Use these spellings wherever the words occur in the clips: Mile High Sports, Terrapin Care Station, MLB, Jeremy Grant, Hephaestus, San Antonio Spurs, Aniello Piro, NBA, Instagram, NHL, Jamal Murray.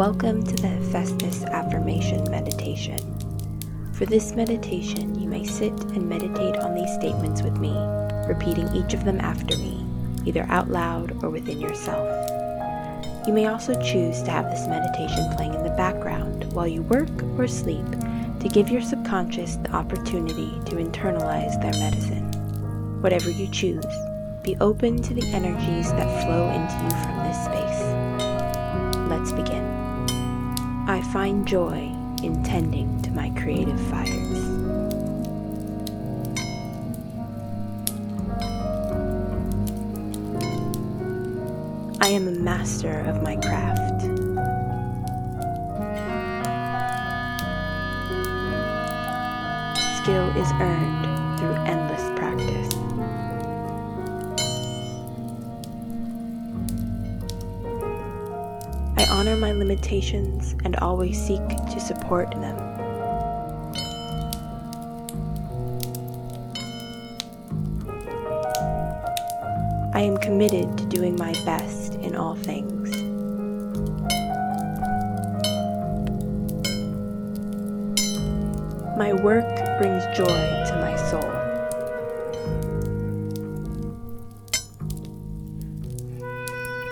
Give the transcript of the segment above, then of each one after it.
Welcome to the Hephaestus Affirmation Meditation. For this meditation, you may sit and meditate on these statements with me, repeating each of them after me, either out loud or within yourself. You may also choose to have this meditation playing in the background while you work or sleep to give your subconscious the opportunity to internalize their medicine. Whatever you choose, be open to the energies that flow into you from this space. Let's begin. I find joy in tending to my creative fires. I am a master of my craft. Skill is earned through endless practice. I honor my limitations and always seek to support them. I am committed to doing my best in all things. My work brings joy to my soul.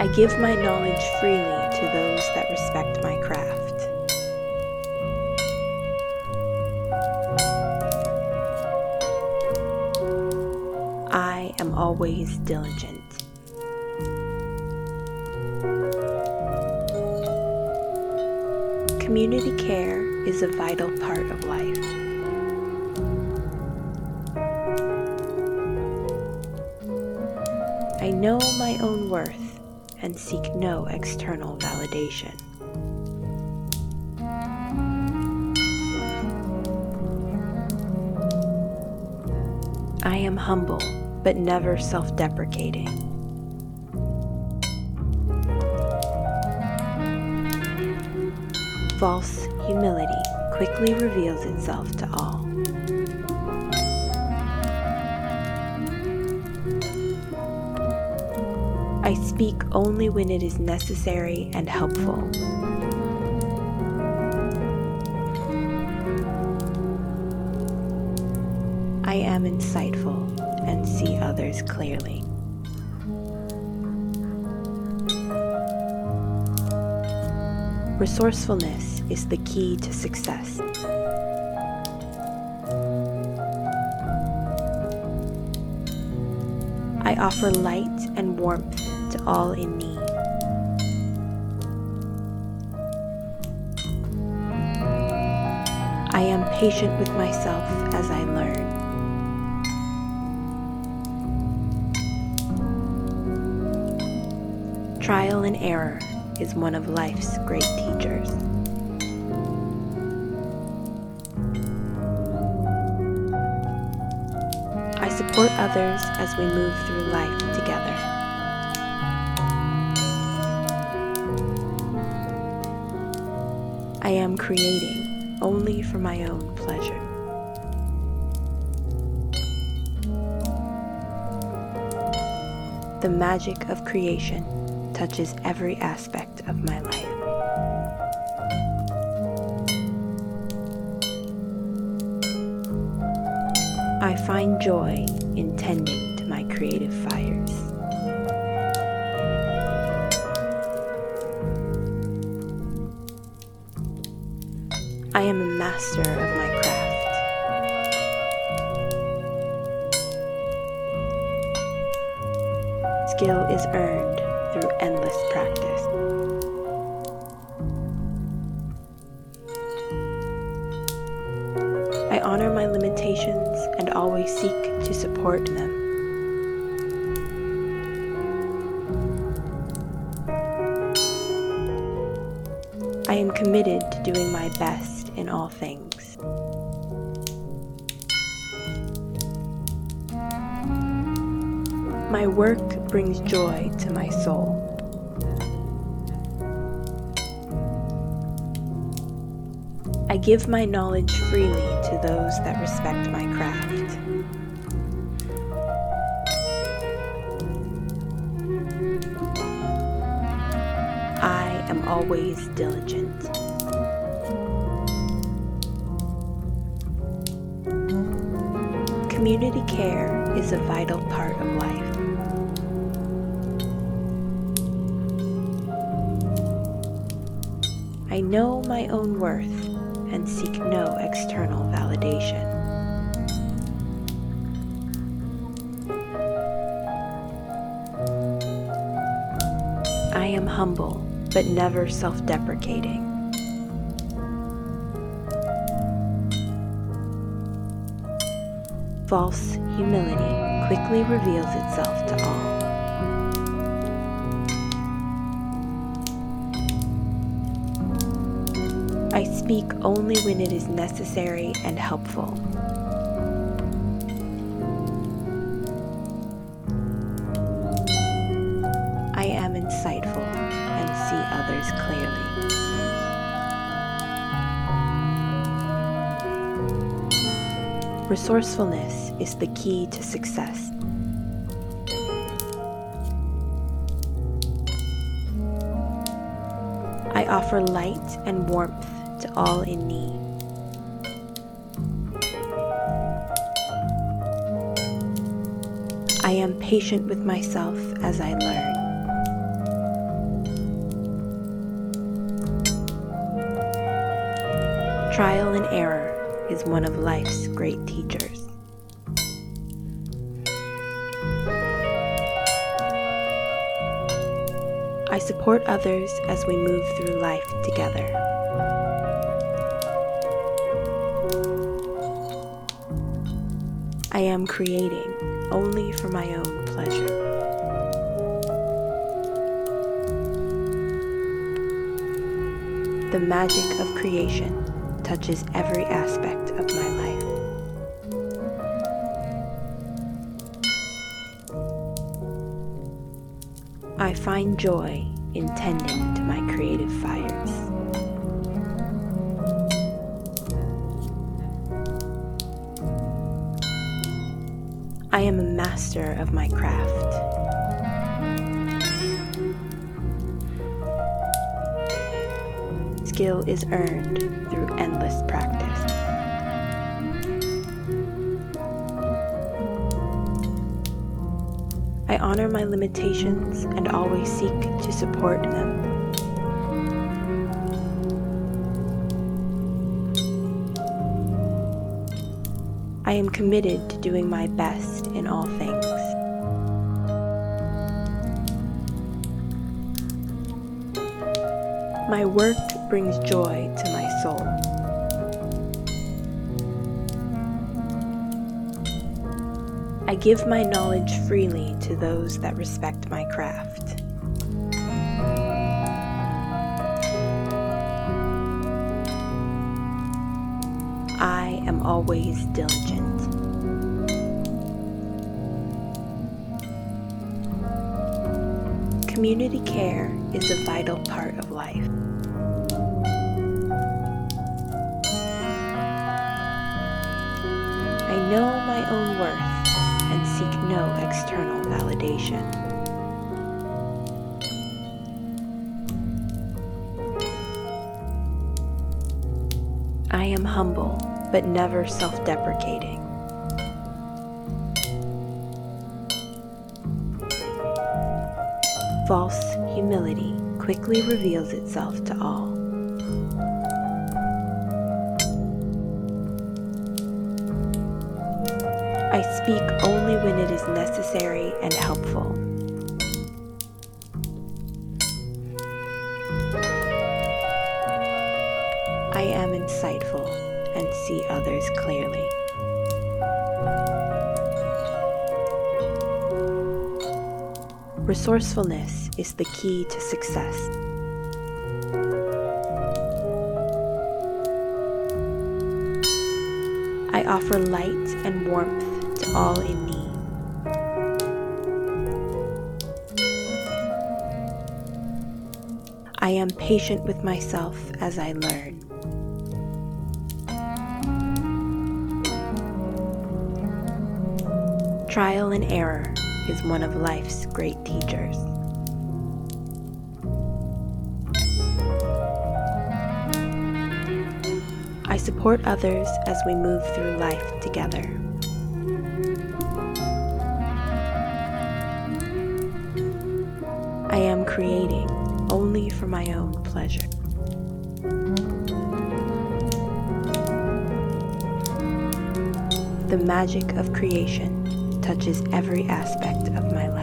I give my knowledge freely to those that respect my craft. I am always diligent. Community care is a vital part of life. I know my own worth and seek no external validation. I am humble, but never self-deprecating. False humility quickly reveals itself to all. I speak only when it is necessary and helpful. I am insightful and see others clearly. Resourcefulness is the key to success. I offer light and warmth to all in need. I am patient with myself as I learn. Trial and error is one of life's great teachers. I support others as we move through life together. I am creating only for my own pleasure. The magic of creation touches every aspect of my life. I find joy in tending to my creative fires. I am a master of my craft. Skill is earned through endless practice. I honor my limitations and always seek to support them. I am committed to doing my best in all things. My work brings joy to my soul. I give my knowledge freely to those that respect my craft. I am always diligent. Community care is a vital part of life. I know my own worth and seek no external validation. I am humble, but never self-deprecating. False humility quickly reveals itself to all. I speak only when it is necessary and helpful. I am insightful and see others clearly. Resourcefulness is the key to success. I offer light and warmth to all in need. I am patient with myself as I learn. Trial and error is one of life's great teachers. I support others as we move through life together. I am creating only for my own pleasure. The magic of creation touches every aspect of my life. I find joy in tending to my creative fires. I am a master of my craft. Skill is earned through endless practice. I honor my limitations and always seek to support them. I am committed to doing my best in all things. My work brings joy to my soul. I give my knowledge freely to those that respect my craft. I am always diligent. Community care is a vital part of life. I know my own worth and seek no external validation. I am humble, but never self-deprecating. False humility quickly reveals itself to all. I speak only when it is necessary and helpful. I am insightful and see others clearly. Resourcefulness is the key to success. I offer light and warmth to all in need. I am patient with myself as I learn. Trial and error is one of life's great teachers. I support others as we move through life together. I am creating only for my own pleasure. The magic of creation touches every aspect of my life.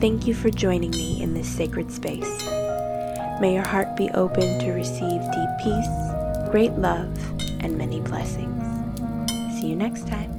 Thank you for joining me in this sacred space. May your heart be open to receive deep peace, great love, and many blessings. See you next time.